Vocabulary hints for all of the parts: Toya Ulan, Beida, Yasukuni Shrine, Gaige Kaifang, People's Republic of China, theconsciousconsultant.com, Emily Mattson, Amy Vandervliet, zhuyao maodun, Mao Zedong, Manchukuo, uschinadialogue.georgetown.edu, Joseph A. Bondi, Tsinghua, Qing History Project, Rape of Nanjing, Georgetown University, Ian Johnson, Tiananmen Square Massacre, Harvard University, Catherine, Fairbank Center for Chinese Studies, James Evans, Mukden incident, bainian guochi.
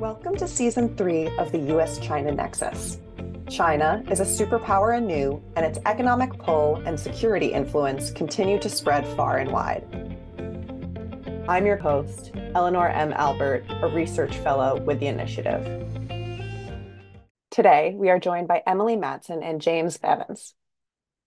Welcome to Season 3 of the U.S.-China Nexus. China is a superpower anew, and its economic pull and security influence continue to spread far and wide. I'm your host, Eleanor M. Albert, a research fellow with the initiative. Today, we are joined by Emily Madsen and James Evans.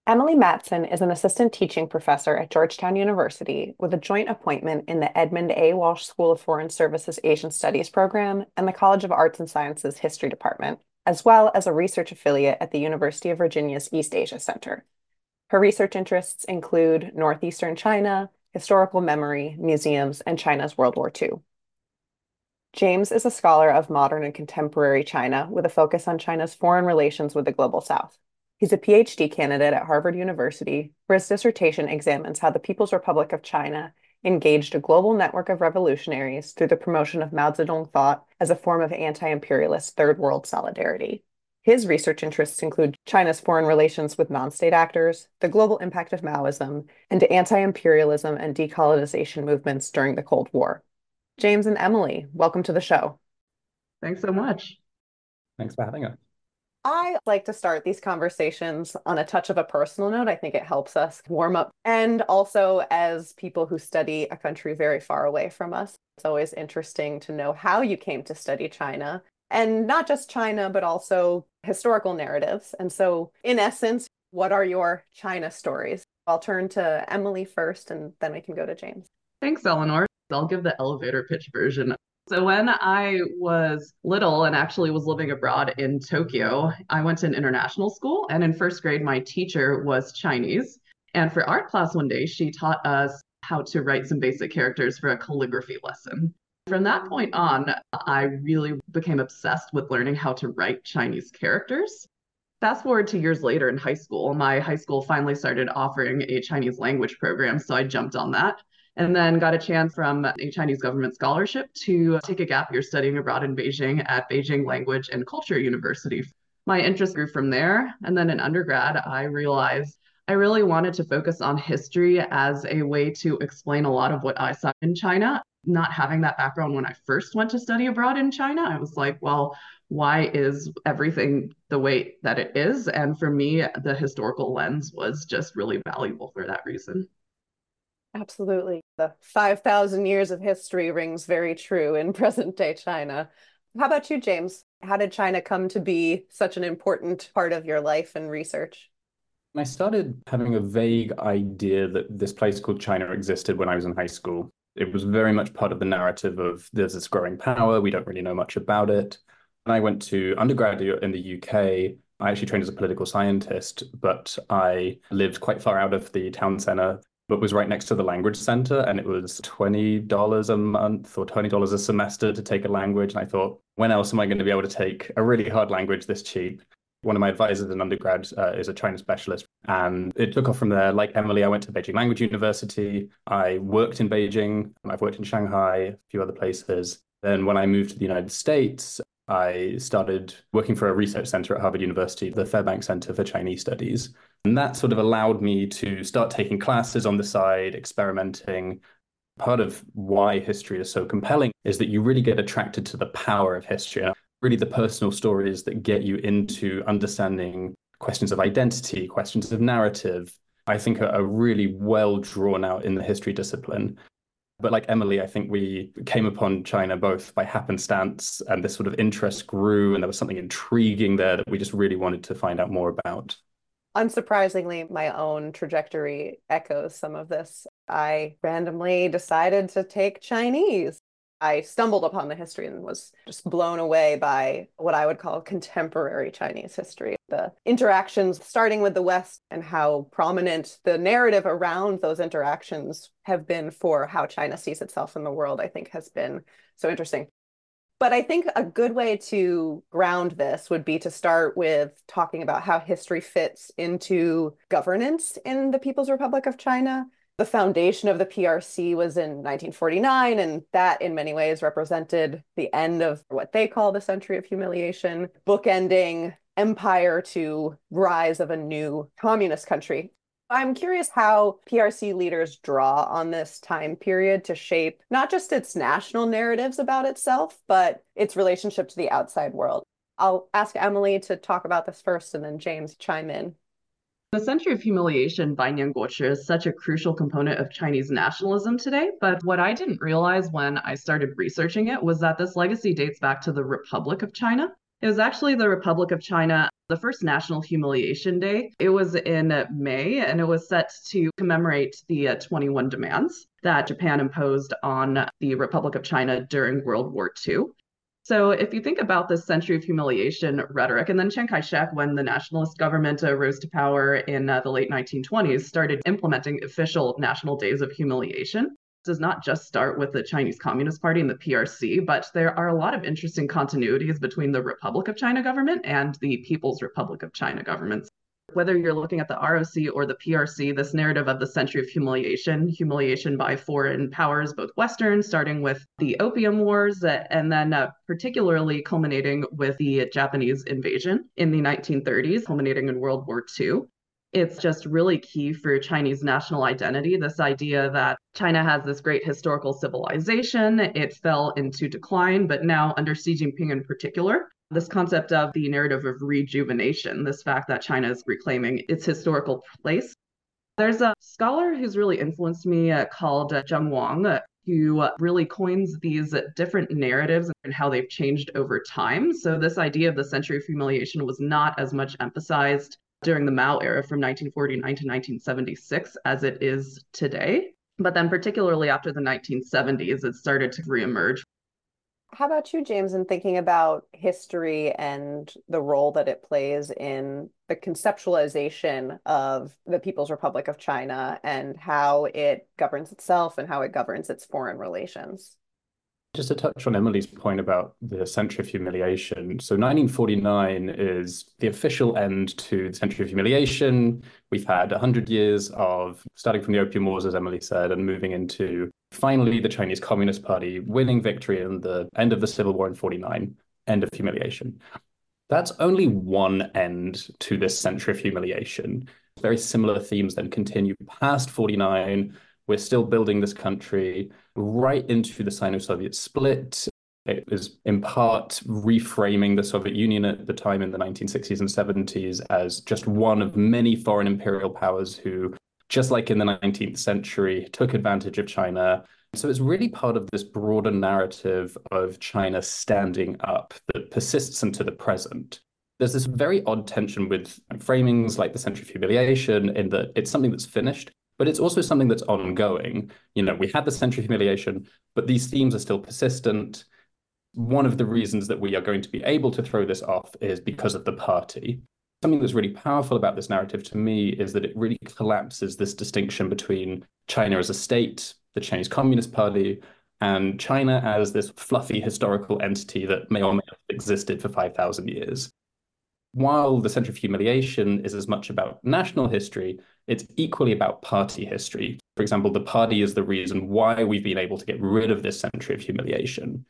Emily Mattson is an assistant teaching professor at Georgetown University with a joint appointment in the Edmund A. Walsh School of Foreign Services Asian Studies program and the College of Arts and Sciences History Department, as well as a research affiliate at the University of Virginia's East Asia Center. Her research interests include Northeastern China, historical memory, museums, and China's World War II. James is a scholar of modern and contemporary China with a focus on China's foreign relations with the Global South. He's a PhD candidate at Harvard University, where his dissertation examines how the People's Republic of China engaged a global network of revolutionaries through the promotion of Mao Zedong thought as a form of anti-imperialist Third World solidarity. His research interests include China's foreign relations with non-state actors, the global impact of Maoism, and anti-imperialism and decolonization movements during the Cold War. James and Emily, welcome to the show. Thanks so much. Thanks for having us. I like to start these conversations on a touch of a personal note. I think it helps us warm up. And also, as people who study a country very far away from us, it's always interesting to know how you came to study China, and not just China, but also historical narratives. And so, in essence, what are your China stories? I'll turn to Emily first, and then we can go to James. Thanks, Eleanor. I'll give the elevator pitch version. So when I was little and actually was living abroad in Tokyo, I went to an international school. And in first grade, my teacher was Chinese. And for art class one day, she taught us how to write some basic characters for a calligraphy lesson. From that point on, I really became obsessed with learning how to write Chinese characters. Fast forward to years later in high school, my high school finally started offering a Chinese language program. So I jumped on that. And then got a chance from a Chinese government scholarship to take a gap year studying abroad in Beijing at Beijing Language and Culture University. My interest grew from there. And then in undergrad, I realized I really wanted to focus on history as a way to explain a lot of what I saw in China. Not having that background when I first went to study abroad in China, I was like, well, why is everything the way that it is? And for me, the historical lens was just really valuable for that reason. Absolutely. The 5,000 years of history rings very true in present-day China. How about you, James? How did China come to be such an important part of your life and research? I started having a vague idea that this place called China existed when I was in high school. It was very much part of the narrative of there's this growing power, we don't really know much about it. And I went to undergrad in the UK. I actually trained as a political scientist, but I lived quite far out of the town centre, but was right next to the language center, and it was $20 a month or $20 a semester to take a language. And I thought, when else am I going to be able to take a really hard language this cheap? One of my advisors in undergrad is a China specialist, and it took off from there. Like Emily, I went to Beijing Language University. I worked in Beijing, and I've worked in Shanghai, a few other places. Then when I moved to the United States, I started working for a research center at Harvard University, the Fairbank Center for Chinese Studies. And that sort of allowed me to start taking classes on the side, experimenting. Part of why history is so compelling is that you really get attracted to the power of history, and really the personal stories that get you into understanding questions of identity, questions of narrative, I think are really well drawn out in the history discipline. But like Emily, I think we came upon China both by happenstance, and this sort of interest grew, and there was something intriguing there that we just really wanted to find out more about. Unsurprisingly, my own trajectory echoes some of this. I randomly decided to take Chinese. I stumbled upon the history and was just blown away by what I would call contemporary Chinese history. The interactions starting with the West and how prominent the narrative around those interactions have been for how China sees itself in the world, I think has been so interesting. But I think a good way to ground this would be to start with talking about how history fits into governance in the People's Republic of China. The foundation of the PRC was in 1949, and that in many ways represented the end of what they call the century of humiliation, bookending empire to rise of a new communist country. I'm curious how PRC leaders draw on this time period to shape not just its national narratives about itself, but its relationship to the outside world. I'll ask Emily to talk about this first and then James chime in. The century of humiliation, bainian guochi, is such a crucial component of Chinese nationalism today, but what I didn't realize when I started researching it was that this legacy dates back to the Republic of China. It was actually the Republic of China, the first National Humiliation Day. It was in May, and it was set to commemorate the 21 demands that Japan imposed on the Republic of China during World War II. So if you think about this century of humiliation rhetoric, and then Chiang Kai-shek, when the nationalist government rose to power in the late 1920s, started implementing official national days of humiliation. This does not just start with the Chinese Communist Party and the PRC, but there are a lot of interesting continuities between the Republic of China government and the People's Republic of China governments. Whether you're looking at the ROC or the PRC, this narrative of the century of humiliation, humiliation by foreign powers, both Western, starting with the Opium Wars, and then particularly culminating with the Japanese invasion in the 1930s, culminating in World War II. It's just really key for Chinese national identity, this idea that China has this great historical civilization. It fell into decline, but now under Xi Jinping in particular, this concept of the narrative of rejuvenation, this fact that China is reclaiming its historical place. There's a scholar who's really influenced me called Zheng Wang, who really coins these different narratives and how they've changed over time. So this idea of the century of humiliation was not as much emphasized during the Mao era from 1949 to 1976 as it is today. But then particularly after the 1970s, it started to reemerge. How about you, James, in thinking about history and the role that it plays in the conceptualization of the People's Republic of China and how it governs itself and how it governs its foreign relations? Just to touch on Emily's point about the century of humiliation. So 1949 is the official end to the century of humiliation. We've had 100 years of, starting from the Opium Wars, as Emily said, and moving into finally the Chinese Communist Party winning victory in the end of the Civil War in 49, end of humiliation. That's only one end to this century of humiliation. Very similar themes then continue past 49. We're still building this country right into the Sino-Soviet split. It is in part reframing the Soviet Union at the time in the 1960s and 70s as just one of many foreign imperial powers who, just like in the 19th century, took advantage of China. So it's really part of this broader narrative of China standing up that persists into the present. There's this very odd tension with framings like the century of humiliation in that it's something that's finished, but it's also something that's ongoing. You know, we had the century of humiliation, but these themes are still persistent. One of the reasons that we are going to be able to throw this off is because of the party. Something that's really powerful about this narrative to me is that it really collapses this distinction between China as a state, the Chinese Communist Party, and China as this fluffy historical entity that may or may not have existed for 5,000 years. While the century of humiliation is as much about national history, it's equally about party history. For example, the party is the reason why we've been able to get rid of this century of humiliation.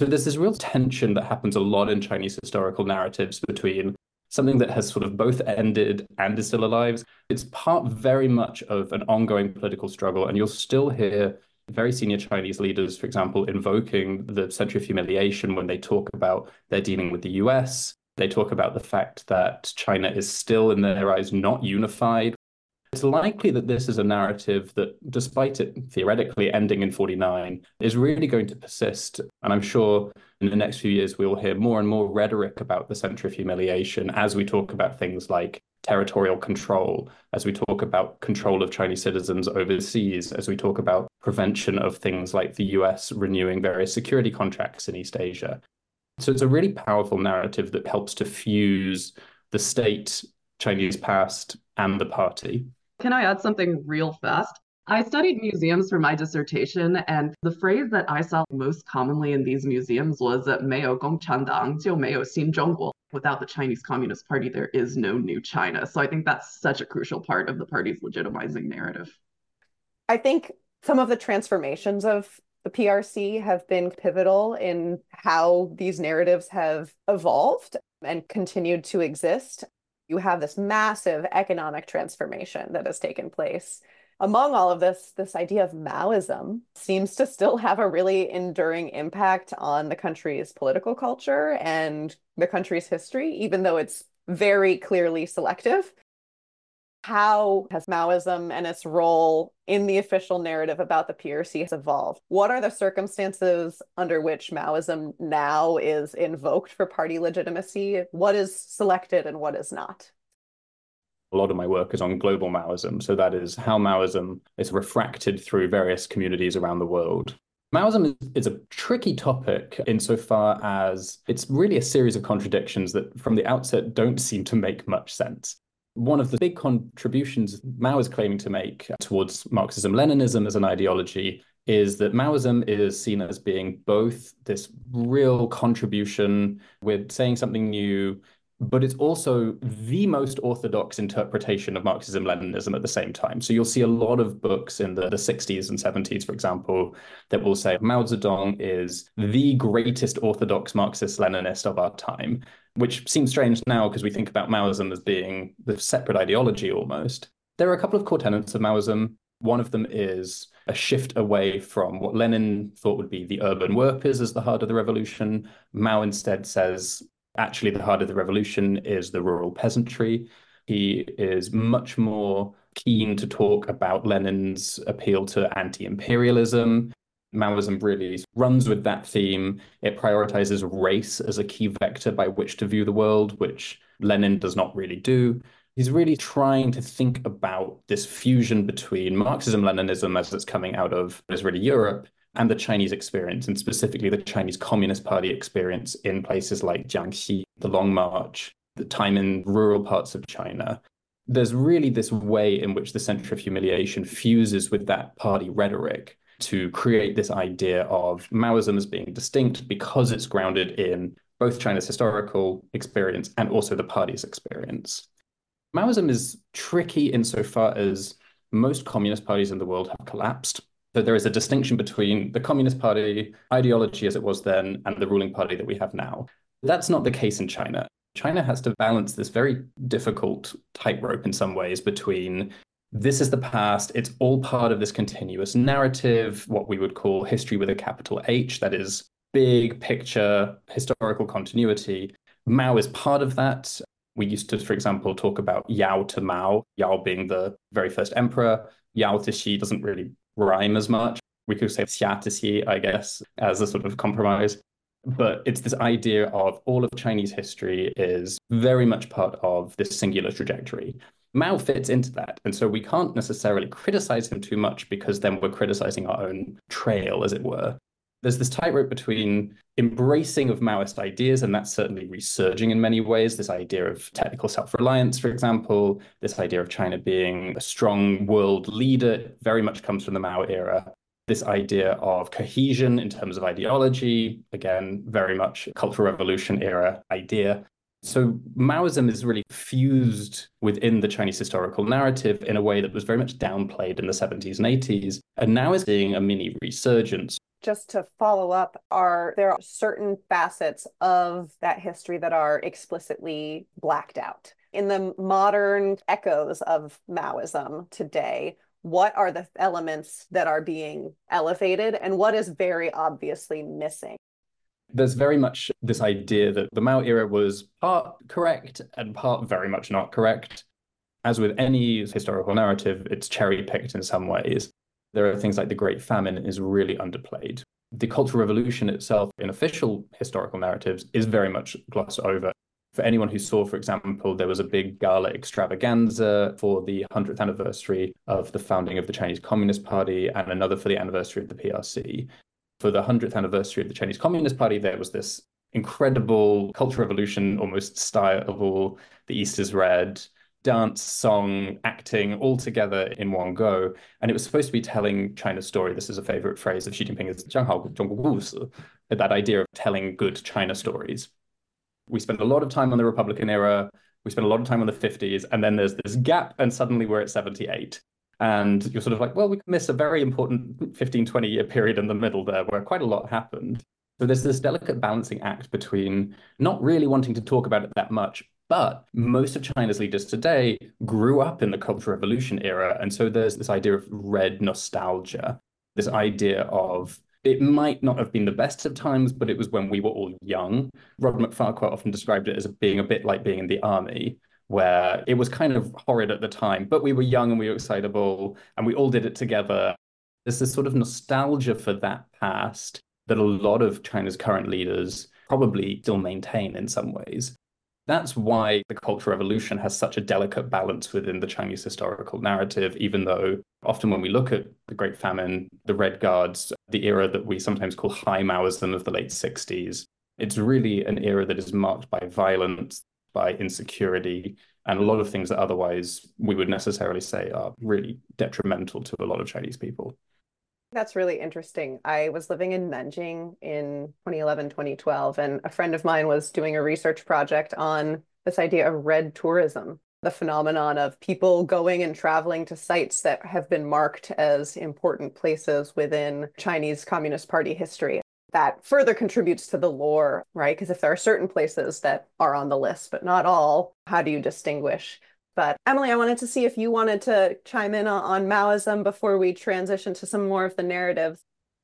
So there's this real tension that happens a lot in Chinese historical narratives between something that has sort of both ended and is still alive. It's part very much of an ongoing political struggle, and you'll still hear very senior Chinese leaders, for example, invoking the century of humiliation when they talk about their dealing with the US. They talk about the fact that China is still, in their eyes, not unified. It's likely that this is a narrative that, despite it theoretically ending in 49, is really going to persist. And I'm sure in the next few years, we will hear more and more rhetoric about the century of humiliation as we talk about things like territorial control, as we talk about control of Chinese citizens overseas, as we talk about prevention of things like the US renewing various security contracts in East Asia. So it's a really powerful narrative that helps to fuse the state, Chinese past, and the party. Can I add something real fast? I studied museums for my dissertation, and the phrase that I saw most commonly in these museums was "Meiyou gongchandang jiu meiyou xin Zhongguo." Without the Chinese Communist Party, there is no new China. So I think that's such a crucial part of the party's legitimizing narrative. I think some of the transformations of the PRC have been pivotal in how these narratives have evolved and continued to exist. you have this massive economic transformation that has taken place. Among all of this, this idea of Maoism seems to still have a really enduring impact on the country's political culture and the country's history, even though it's very clearly selective. How has Maoism and its role in the official narrative about the PRC has evolved? What are the circumstances under which Maoism now is invoked for party legitimacy? What is selected and what is not? A lot of my work is on global Maoism. So that is how Maoism is refracted through various communities around the world. Maoism is a tricky topic insofar as it's really a series of contradictions that from the outset don't seem to make much sense. One of the big contributions Mao is claiming to make towards Marxism-Leninism as an ideology is that Maoism is seen as being both this real contribution with saying something new, but it's also the most orthodox interpretation of Marxism-Leninism at the same time. So you'll see a lot of books in the 60s and 70s, for example, that will say Mao Zedong is the greatest orthodox Marxist-Leninist of our time, which seems strange now because we think about Maoism as being the separate ideology almost. There are a couple of core tenets of Maoism. One of them is a shift away from what Lenin thought would be the urban workers as the heart of the revolution. Mao instead says, actually, the heart of the revolution is the rural peasantry. He is much more keen to talk about Lenin's appeal to anti-imperialism. Maoism really runs with that theme. It prioritizes race as a key vector by which to view the world, which Lenin does not really do. He's really trying to think about this fusion between Marxism-Leninism as it's coming out of Israeli Europe and the Chinese experience, and specifically the Chinese Communist Party experience in places like Jiangxi, the Long March, the time in rural parts of China. There's really this way in which the center of humiliation fuses with that party rhetoric to create this idea of Maoism as being distinct because it's grounded in both China's historical experience and also the party's experience. Maoism is tricky insofar as most communist parties in the world have collapsed. So there is a distinction between the Communist Party ideology as it was then and the ruling party that we have now. That's not the case in China. China has to balance this very difficult tightrope in some ways between this is the past, it's all part of this continuous narrative, what we would call history with a capital H, that is big picture, historical continuity. Mao is part of that. We used to, for example, talk about Yao to Mao, Yao being the very first emperor. Yao to Xi doesn't really rhyme as much. We could say xia to xi, I guess, as a sort of compromise. But it's this idea of all of Chinese history is very much part of this singular trajectory. Mao fits into that. And so we can't necessarily criticize him too much because then we're criticizing our own trail, as it were. There's this tightrope between embracing of Maoist ideas, and that's certainly resurging in many ways, this idea of technical self-reliance, for example, this idea of China being a strong world leader very much comes from the Mao era. This idea of cohesion in terms of ideology, again, very much Cultural Revolution era idea. So Maoism is really fused within the Chinese historical narrative in a way that was very much downplayed in the 70s and 80s, and now is seeing a mini resurgence. Just to follow up, there are certain facets of that history that are explicitly blacked out. In the modern echoes of Maoism today, what are the elements that are being elevated and what is very obviously missing? There's very much this idea that the Mao era was part correct and part very much not correct. As with any historical narrative, it's cherry-picked in some ways. There are things like the Great Famine is really underplayed. The Cultural Revolution itself, in official historical narratives, is very much glossed over. For anyone who saw, for example, there was a big gala extravaganza for the 100th anniversary of the founding of the Chinese Communist Party and another for the anniversary of the PRC. For the 100th anniversary of the Chinese Communist Party, there was this incredible Cultural Revolution, almost style, the East is Red, dance, song, acting, all together in one go. And it was supposed to be telling China's story. This is a favorite phrase of Xi Jinping, is Zhang Hao Zhonggu, that idea of telling good China stories. We spent a lot of time on the Republican era, we spent a lot of time on the 50s, and then there's this gap, and suddenly we're at 78. And you're sort of like, well, we miss a very important 15, 20-year period in the middle there where quite a lot happened. So there's this delicate balancing act between not really wanting to talk about it that much, But most of China's leaders today grew up in the Cultural Revolution era. And so there's this idea of red nostalgia, this idea of it might not have been the best of times, but it was when we were all young. Robert McFarquhar often described it as being a bit like being in the army, where it was kind of horrid at the time, but we were young and we were excitable and we all did it together. There's this sort of nostalgia for that past that a lot of China's current leaders probably still maintain in some ways. That's why the Cultural Revolution has such a delicate balance within the Chinese historical narrative, even though often when we look at the Great Famine, the Red Guards, the era that we sometimes call high Maoism of the late 60s, it's really an era that is marked by violence, by insecurity, and a lot of things that otherwise we would necessarily say are really detrimental to a lot of Chinese people. That's really interesting. I was living in Nanjing in 2011, 2012, and a friend of mine was doing a research project on this idea of red tourism, the phenomenon of people going and traveling to sites that have been marked as important places within Chinese Communist Party history. That further contributes to the lore, right? Because if there are certain places that are on the list, but not all, how do you distinguish? But Emily, I wanted to see if you wanted to chime in on Maoism before we transition to some more of the narratives.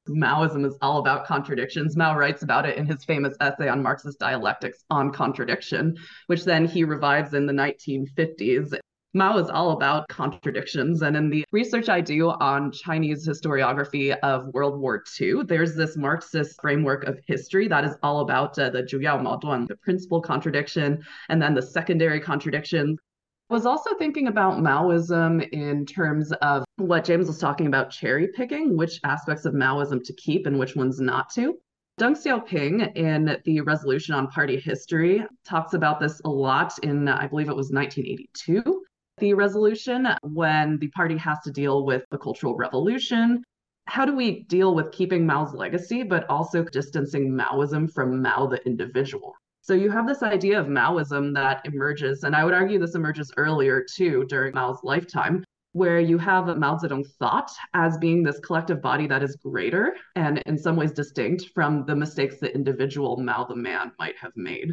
Maoism is all about contradictions. Mao writes about it in his famous essay on Marxist dialectics on contradiction, which then he revives in the 1950s. Mao is all about contradictions. And in the research I do on Chinese historiography of World War II, there's this Marxist framework of history that is all about the zhuyao maodun, the principal contradiction, and then the secondary contradictions. I was also thinking about Maoism in terms of what James was talking about, cherry picking, which aspects of Maoism to keep and which ones not to. Deng Xiaoping in the Resolution on Party History talks about this a lot in, I believe it was 1982. The resolution when the party has to deal with the Cultural Revolution. How do we deal with keeping Mao's legacy, but also distancing Maoism from Mao the individual? So you have this idea of Maoism that emerges, and I would argue this emerges earlier too during Mao's lifetime, where you have Mao Zedong thought as being this collective body that is greater and in some ways distinct from the mistakes the individual Mao the man might have made.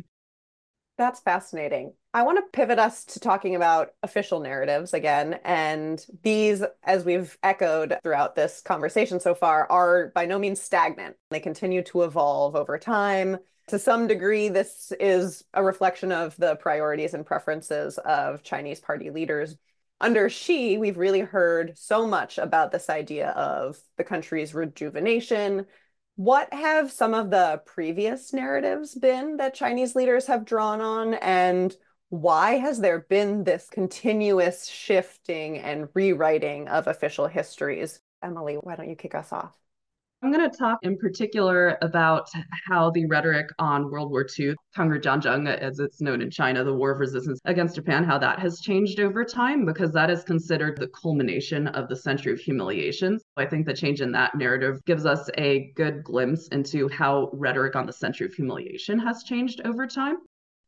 That's fascinating. I want to pivot us to talking about official narratives again. And these, as we've echoed throughout this conversation so far, are by no means stagnant. They continue to evolve over time. To some degree, this is a reflection of the priorities and preferences of Chinese party leaders. Under Xi, we've really heard so much about this idea of the country's rejuvenation. What have some of the previous narratives been that Chinese leaders have drawn on, and why has there been this continuous shifting and rewriting of official histories? Emily, why don't you kick us off? I'm going to talk in particular about how the rhetoric on World War II, Kangrujanjiang, as it's known in China, the war of resistance against Japan, how that has changed over time, because that is considered the culmination of the century of humiliation. I think the change in that narrative gives us a good glimpse into how rhetoric on the century of humiliation has changed over time.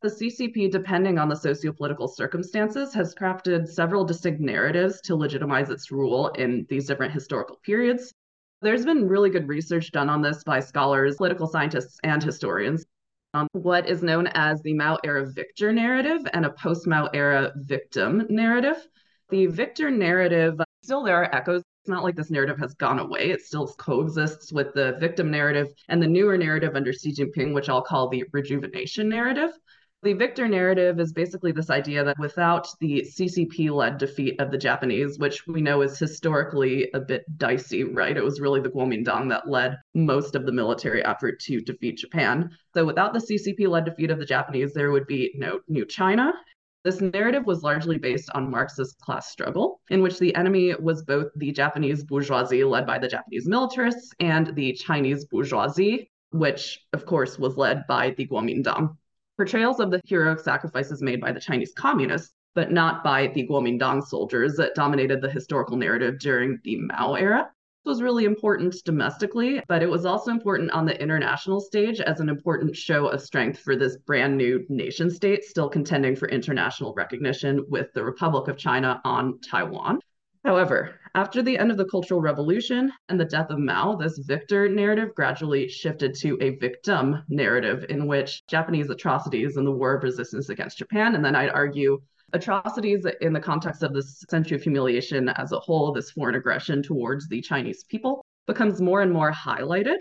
The CCP, depending on the socio-political circumstances, has crafted several distinct narratives to legitimize its rule in these different historical periods. There's been really good research done on this by scholars, political scientists, and historians on what is known as the Mao-era victor narrative and a post-Mao-era victim narrative. The victor narrative, still there are echoes. It's not like this narrative has gone away. It still coexists with the victim narrative and the newer narrative under Xi Jinping, which I'll call the rejuvenation narrative. The victor narrative is basically this idea that without the CCP-led defeat of the Japanese, which we know is historically a bit dicey, right? It was really the Kuomintang that led most of the military effort to defeat Japan. So without the CCP-led defeat of the Japanese, there would be no new China. This narrative was largely based on Marxist class struggle, in which the enemy was both the Japanese bourgeoisie, led by the Japanese militarists, and the Chinese bourgeoisie, which, of course, was led by the Kuomintang. Portrayals of the heroic sacrifices made by the Chinese communists, but not by the Kuomintang soldiers that dominated the historical narrative during the Mao era. This was really important domestically, but it was also important on the international stage as an important show of strength for this brand new nation state still contending for international recognition with the Republic of China on Taiwan. However, After the end of the Cultural Revolution and the death of Mao, this victor narrative gradually shifted to a victim narrative in which Japanese atrocities and the war of resistance against Japan, and then I'd argue atrocities in the context of this century of humiliation as a whole, this foreign aggression towards the Chinese people, becomes more and more highlighted.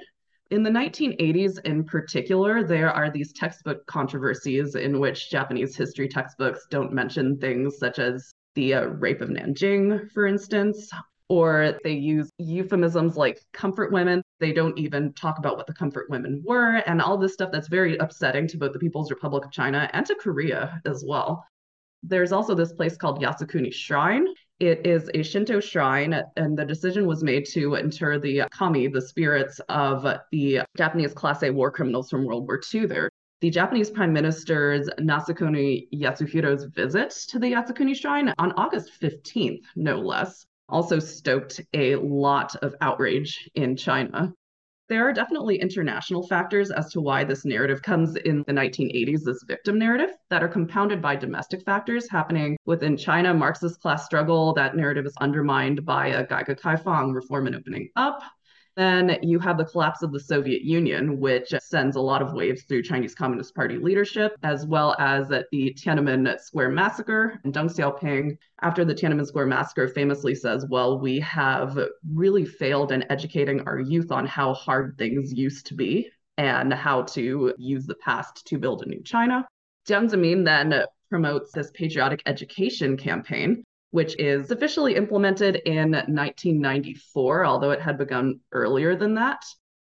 In the 1980s in particular, there are these textbook controversies in which Japanese history textbooks don't mention things such as the Rape of Nanjing, for instance, or they use euphemisms like comfort women. They don't even talk about what the comfort women were and all this stuff that's very upsetting to both the People's Republic of China and to Korea as well. There's also this place called Yasukuni Shrine. It is a Shinto shrine, and the decision was made to inter the kami, the spirits of the Japanese Class A war criminals from World War II there. The Japanese Prime Minister's Nasukuni Yasuhiro's visit to the Yasukuni Shrine on August 15th, no less, also stoked a lot of outrage in China. There are definitely international factors as to why this narrative comes in the 1980s, this victim narrative, that are compounded by domestic factors happening within China, Marxist class struggle. That narrative is undermined by a Gaige Kaifang, reform and opening up. Then you have the collapse of the Soviet Union, which sends a lot of waves through Chinese Communist Party leadership, as well as at the Tiananmen Square Massacre. And Deng Xiaoping, after the Tiananmen Square Massacre, famously says, well, we have really failed in educating our youth on how hard things used to be and how to use the past to build a new China. Jiang Zemin then promotes this patriotic education campaign, which is officially implemented in 1994, although it had begun earlier than that.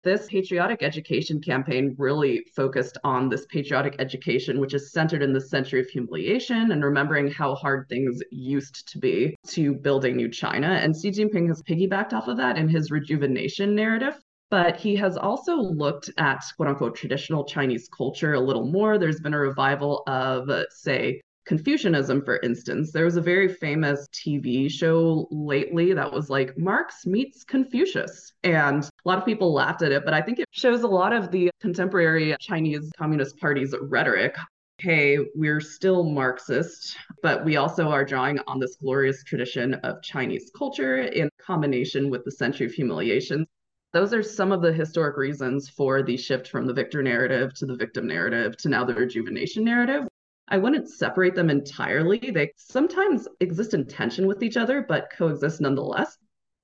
This patriotic education campaign really focused on this patriotic education, which is centered in the century of humiliation and remembering how hard things used to be to building new China. And Xi Jinping has piggybacked off of that in his rejuvenation narrative. But he has also looked at, quote unquote, traditional Chinese culture a little more. There's been a revival of, say, Confucianism, for instance. There was a very famous TV show lately that was like Marx meets Confucius. And a lot of people laughed at it, but I think it shows a lot of the contemporary Chinese Communist Party's rhetoric. Hey, we're still Marxist, but we also are drawing on this glorious tradition of Chinese culture in combination with the century of humiliation. Those are some of the historic reasons for the shift from the victor narrative to the victim narrative to now the rejuvenation narrative. I wouldn't separate them entirely. They sometimes exist in tension with each other, but coexist nonetheless.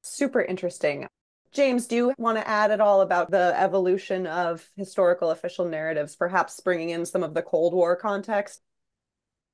Super interesting. James, do you want to add at all about the evolution of historical official narratives, perhaps bringing in some of the Cold War context?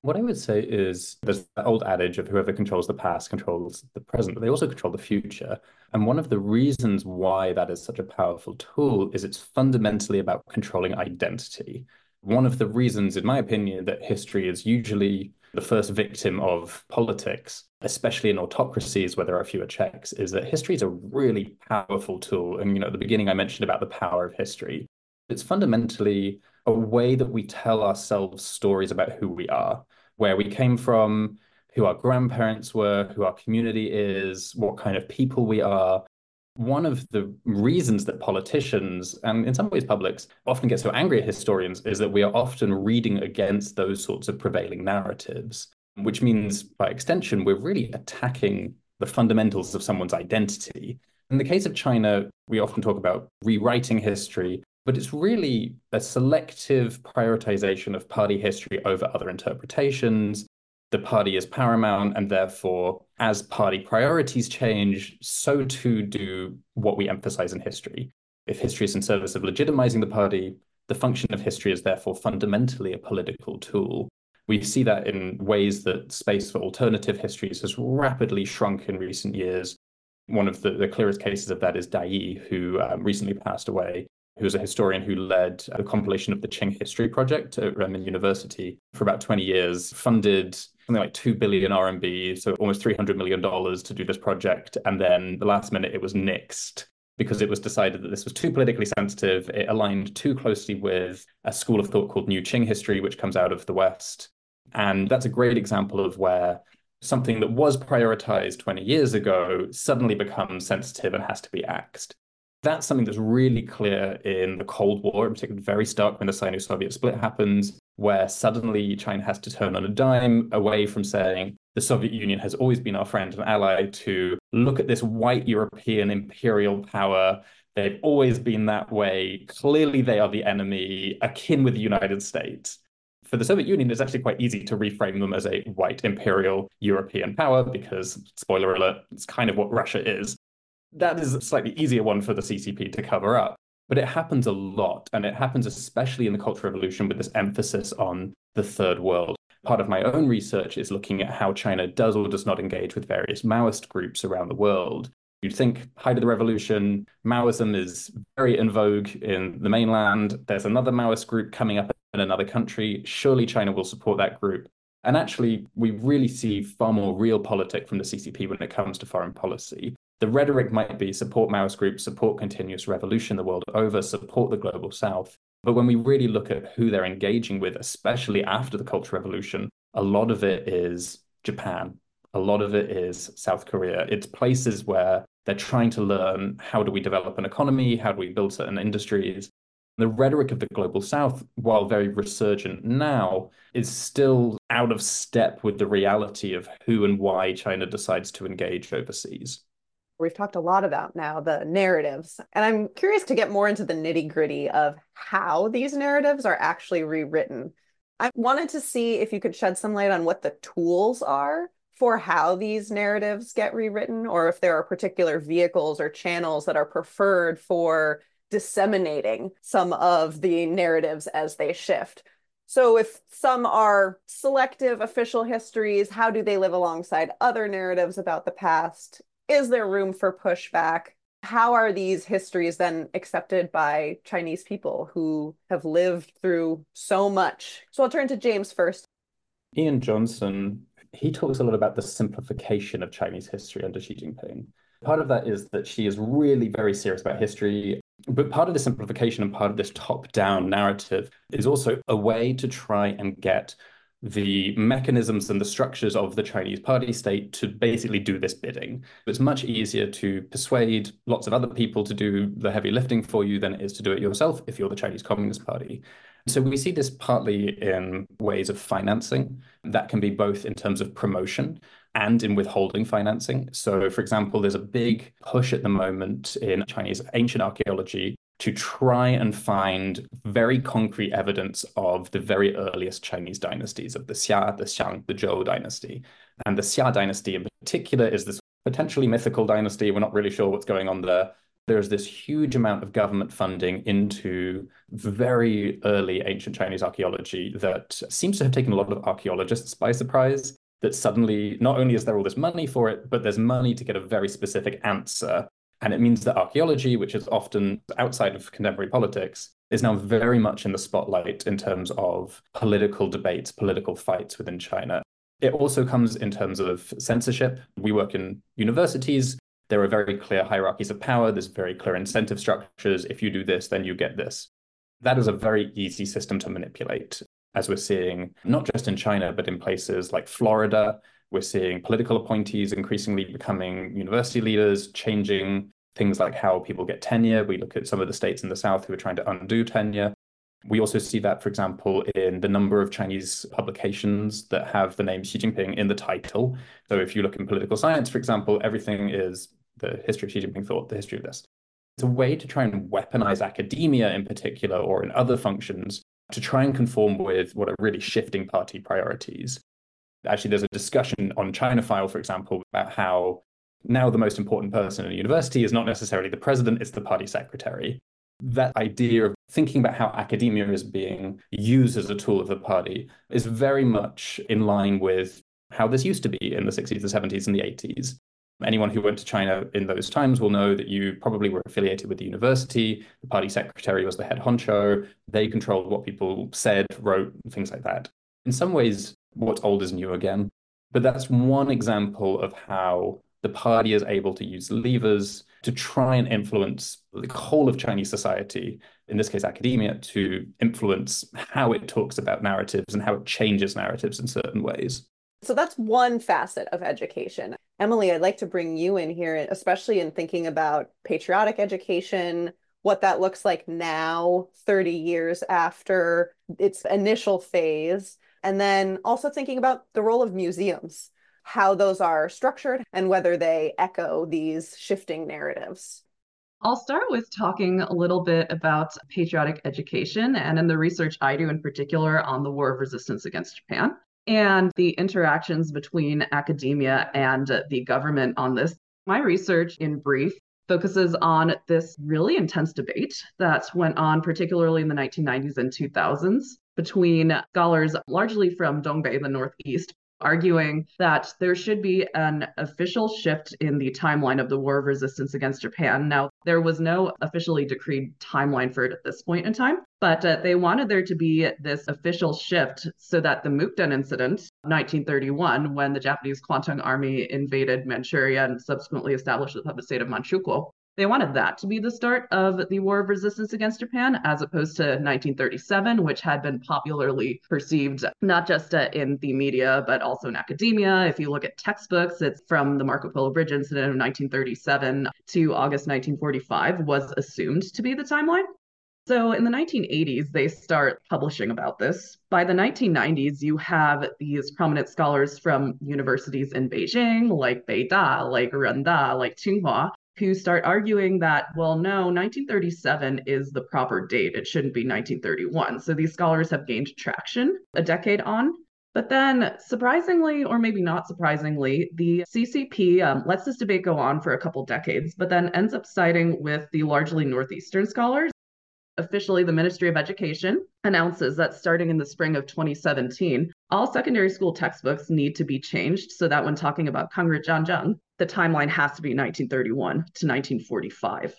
What I would say is there's that old adage of whoever controls the past controls the present, but they also control the future. And one of the reasons why that is such a powerful tool is it's fundamentally about controlling identity. One of the reasons, in my opinion, that history is usually the first victim of politics, especially in autocracies where there are fewer checks, is that history is a really powerful tool. And, at the beginning, I mentioned about the power of history. It's fundamentally a way that we tell ourselves stories about who we are, where we came from, who our grandparents were, who our community is, what kind of people we are. One of the reasons that politicians, and in some ways publics, often get so angry at historians is that we are often reading against those sorts of prevailing narratives, which means, by extension, we're really attacking the fundamentals of someone's identity. In the case of China, we often talk about rewriting history, but it's really a selective prioritization of party history over other interpretations. The party is paramount, and therefore, as party priorities change, so too do what we emphasize in history. If history is in service of legitimizing the party, the function of history is therefore fundamentally a political tool. We see that in ways that space for alternative histories has rapidly shrunk in recent years. One of the clearest cases of that is Dai Yi, who recently passed away, who was a historian who led a compilation of the Qing History Project at Renmin University for about 20 years, funded something like 2 billion RMB, so almost $300 million to do this project. And then the last minute, it was nixed because it was decided that this was too politically sensitive. It aligned too closely with a school of thought called New Qing History, which comes out of the West. And that's a great example of where something that was prioritized 20 years ago suddenly becomes sensitive and has to be axed. That's something that's really clear in the Cold War, in particular, very stark when the Sino-Soviet split happens, where suddenly China has to turn on a dime away from saying, the Soviet Union has always been our friend and ally, to look at this white European imperial power. They've always been that way. Clearly, they are the enemy, akin with the United States. For the Soviet Union, it's actually quite easy to reframe them as a white imperial European power because, spoiler alert, it's kind of what Russia is. That is a slightly easier one for the CCP to cover up. But it happens a lot, and it happens especially in the Cultural Revolution with this emphasis on the Third World. Part of my own research is looking at how China does or does not engage with various Maoist groups around the world. You'd think, height of the revolution, Maoism is very in vogue in the mainland. There's another Maoist group coming up in another country. Surely China will support that group. And actually, we really see far more real politics from the CCP when it comes to foreign policy. The rhetoric might be support Maoist groups, support continuous revolution the world over, support the global south. But when we really look at who they're engaging with, especially after the Cultural Revolution, a lot of it is Japan. A lot of it is South Korea. It's places where they're trying to learn, how do we develop an economy? How do we build certain industries? The rhetoric of the global south, while very resurgent now, is still out of step with the reality of who and why China decides to engage overseas. We've talked a lot about now the narratives, and I'm curious to get more into the nitty-gritty of how these narratives are actually rewritten. I wanted to see if you could shed some light on what the tools are for how these narratives get rewritten, or if there are particular vehicles or channels that are preferred for disseminating some of the narratives as they shift. So if some are selective official histories, how do they live alongside other narratives about the past? Is there room for pushback? How are these histories then accepted by Chinese people who have lived through so much? So I'll turn to James first. Ian Johnson, he talks a lot about the simplification of Chinese history under Xi Jinping. Part of that is that she is really very serious about history. But part of the simplification and part of this top-down narrative is also a way to try and get the mechanisms and the structures of the Chinese party state to basically do this bidding. It's much easier to persuade lots of other people to do the heavy lifting for you than it is to do it yourself if you're the Chinese Communist Party. So we see this partly in ways of financing. That can be both in terms of promotion and in withholding financing. So, for example, there's a big push at the moment in Chinese ancient archaeology to try and find very concrete evidence of the very earliest Chinese dynasties, of the Xia, the Xiang, the Zhou dynasty. And the Xia dynasty in particular is this potentially mythical dynasty. We're not really sure what's going on there. There's this huge amount of government funding into very early ancient Chinese archaeology that seems to have taken a lot of archaeologists by surprise, that suddenly not only is there all this money for it, but there's money to get a very specific answer. And it means that archaeology, which is often outside of contemporary politics, is now very much in the spotlight in terms of political debates, political fights within China. It also comes in terms of censorship. We work in universities. There are very clear hierarchies of power. There's very clear incentive structures. If you do this, then you get this. That is a very easy system to manipulate, as we're seeing not just in China, but in places like Florida. We're seeing political appointees increasingly becoming university leaders, changing things like how people get tenure. We look at some of the states in the South who are trying to undo tenure. We also see that, for example, in the number of Chinese publications that have the name Xi Jinping in the title. So if you look in political science, for example, everything is the history of Xi Jinping thought, the history of this. It's a way to try and weaponize academia in particular, or in other functions, to try and conform with what are really shifting party priorities. Actually, there's a discussion on Chinophile, for example, about how now the most important person in a university is not necessarily the president, it's the party secretary. That idea of thinking about how academia is being used as a tool of the party is very much in line with how this used to be in the 60s, the 70s, and the 80s. Anyone who went to China in those times will know that you probably were affiliated with the university. The party secretary was the head honcho. They controlled what people said, wrote, things like that. In some ways, what's old is new again. But that's one example of how the party is able to use levers to try and influence the whole of Chinese society, in this case academia, to influence how it talks about narratives and how it changes narratives in certain ways. So that's one facet of education. Emily, I'd like to bring you in here, especially in thinking about patriotic education, what that looks like now, 30 years after its initial phase. And then also thinking about the role of museums. how those are structured and whether they echo these shifting narratives. I'll start with talking a little bit about patriotic education and in the research I do in particular on the War of Resistance against Japan and the interactions between academia and the government on this. My research, in brief, focuses on this really intense debate that went on particularly in the 1990s and 2000s between scholars largely from Dongbei, the Northeast, arguing that there should be an official shift in the timeline of the War of Resistance against Japan. Now, there was no officially decreed timeline for it at this point in time, but they wanted there to be this official shift so that the Mukden Incident, 1931, when the Japanese Kwantung Army invaded Manchuria and subsequently established the puppet state of Manchukuo, they wanted that to be the start of the War of Resistance against Japan, as opposed to 1937, which had been popularly perceived not just in the media, but also in academia. If you look at textbooks, it's from the Marco Polo Bridge incident of 1937 to August 1945 was assumed to be the timeline. So in the 1980s, they start publishing about this. By the 1990s, you have these prominent scholars from universities in Beijing, like Beida, like Renda, like Tsinghua, who start arguing that, well, no, 1937 is the proper date. It shouldn't be 1931. So these scholars have gained traction a decade on. But then, surprisingly, or maybe not surprisingly, the CCP lets this debate go on for a couple decades, but then ends up siding with the largely Northeastern scholars. Officially, the Ministry of Education announces that starting in the spring of 2017, all secondary school textbooks need to be changed so that when talking about Kangrejanjiang, the timeline has to be 1931 to 1945.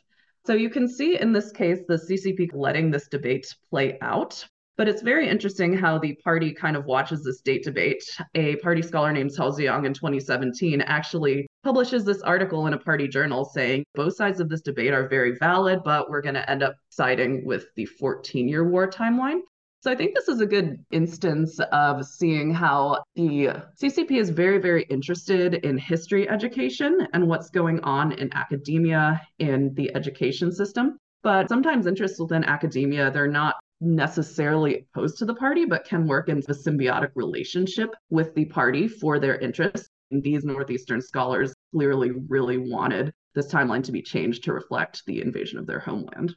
So you can see in this case, the CCP letting this debate play out. But it's very interesting how the party kind of watches this date debate. A party scholar named Cao Ziyang in 2017 actually publishes this article in a party journal saying both sides of this debate are very valid, but we're going to end up siding with the 14-year war timeline. So I think this is a good instance of seeing how the CCP is very, very interested in history education and what's going on in academia, in the education system. But sometimes interests within academia, they're not necessarily opposed to the party, but can work in a symbiotic relationship with the party for their interests. And these Northeastern scholars clearly really wanted this timeline to be changed to reflect the invasion of their homeland.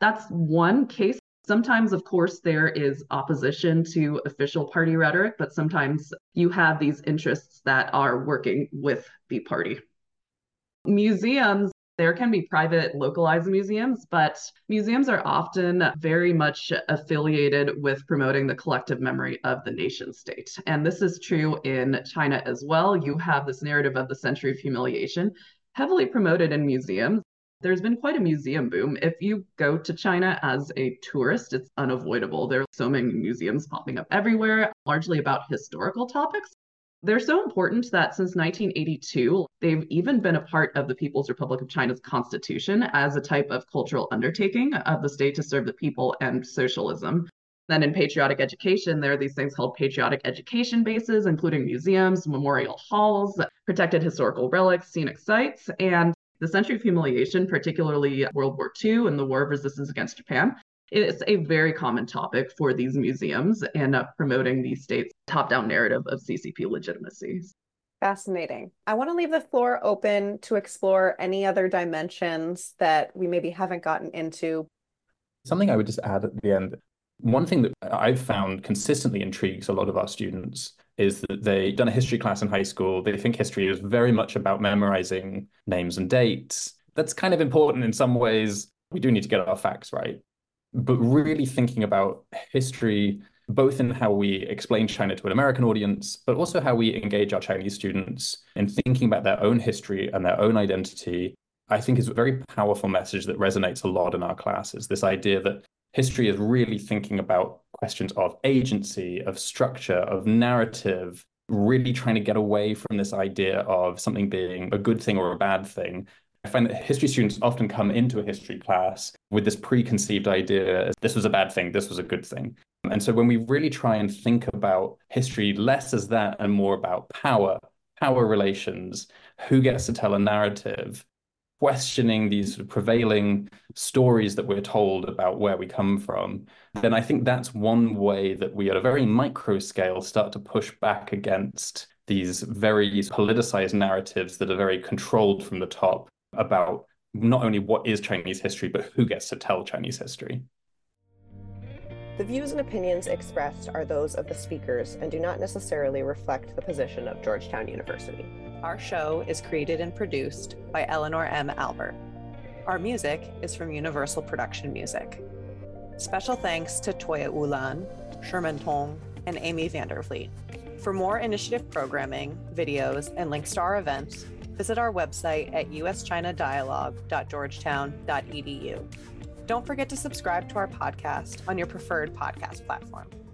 That's one case. Sometimes, of course, there is opposition to official party rhetoric, but sometimes you have these interests that are working with the party. Museums, there can be private localized museums, but museums are often very much affiliated with promoting the collective memory of the nation state. And this is true in China as well. You have this narrative of the century of humiliation heavily promoted in museums. There's been quite a museum boom. If you go to China as a tourist, it's unavoidable. There are so many museums popping up everywhere, largely about historical topics. They're so important that since 1982, they've even been a part of the People's Republic of China's constitution as a type of cultural undertaking of the state to serve the people and socialism. Then in patriotic education, there are these things called patriotic education bases, including museums, memorial halls, protected historical relics, scenic sites, and the century of humiliation, particularly World War II and the War of Resistance against Japan, is a very common topic for these museums and promoting the state's top-down narrative of CCP legitimacy. Fascinating. I want to leave the floor open to explore any other dimensions that we maybe haven't gotten into. Something I would just add at the end, one thing that I've found consistently intrigues a lot of our students is that they've done a history class in high school. They think history is very much about memorizing names and dates. That's kind of important in some ways. We do need to get our facts right. But really thinking about history, both in how we explain China to an American audience, but also how we engage our Chinese students in thinking about their own history and their own identity, I think is a very powerful message that resonates a lot in our classes. This idea that history is really thinking about questions of agency, of structure, of narrative, really trying to get away from this idea of something being a good thing or a bad thing. I find that history students often come into a history class with this preconceived idea, this was a bad thing, this was a good thing. And so when we really try and think about history less as that and more about power, power relations, who gets to tell a narrative, questioning these sort of prevailing stories that we're told about where we come from, then I think that's one way that we at a very micro scale start to push back against these very politicized narratives that are very controlled from the top about not only what is Chinese history, but who gets to tell Chinese history. The views and opinions expressed are those of the speakers and do not necessarily reflect the position of Georgetown University. Our show is created and produced by Eleanor M. Albert. Our music is from Universal Production Music. Special thanks to Toya Ulan, Sherman Tong, and Amy Vandervliet. For more initiative programming, videos, and links to our events, visit our website at uschinadialogue.georgetown.edu. Don't forget to subscribe to our podcast on your preferred podcast platform.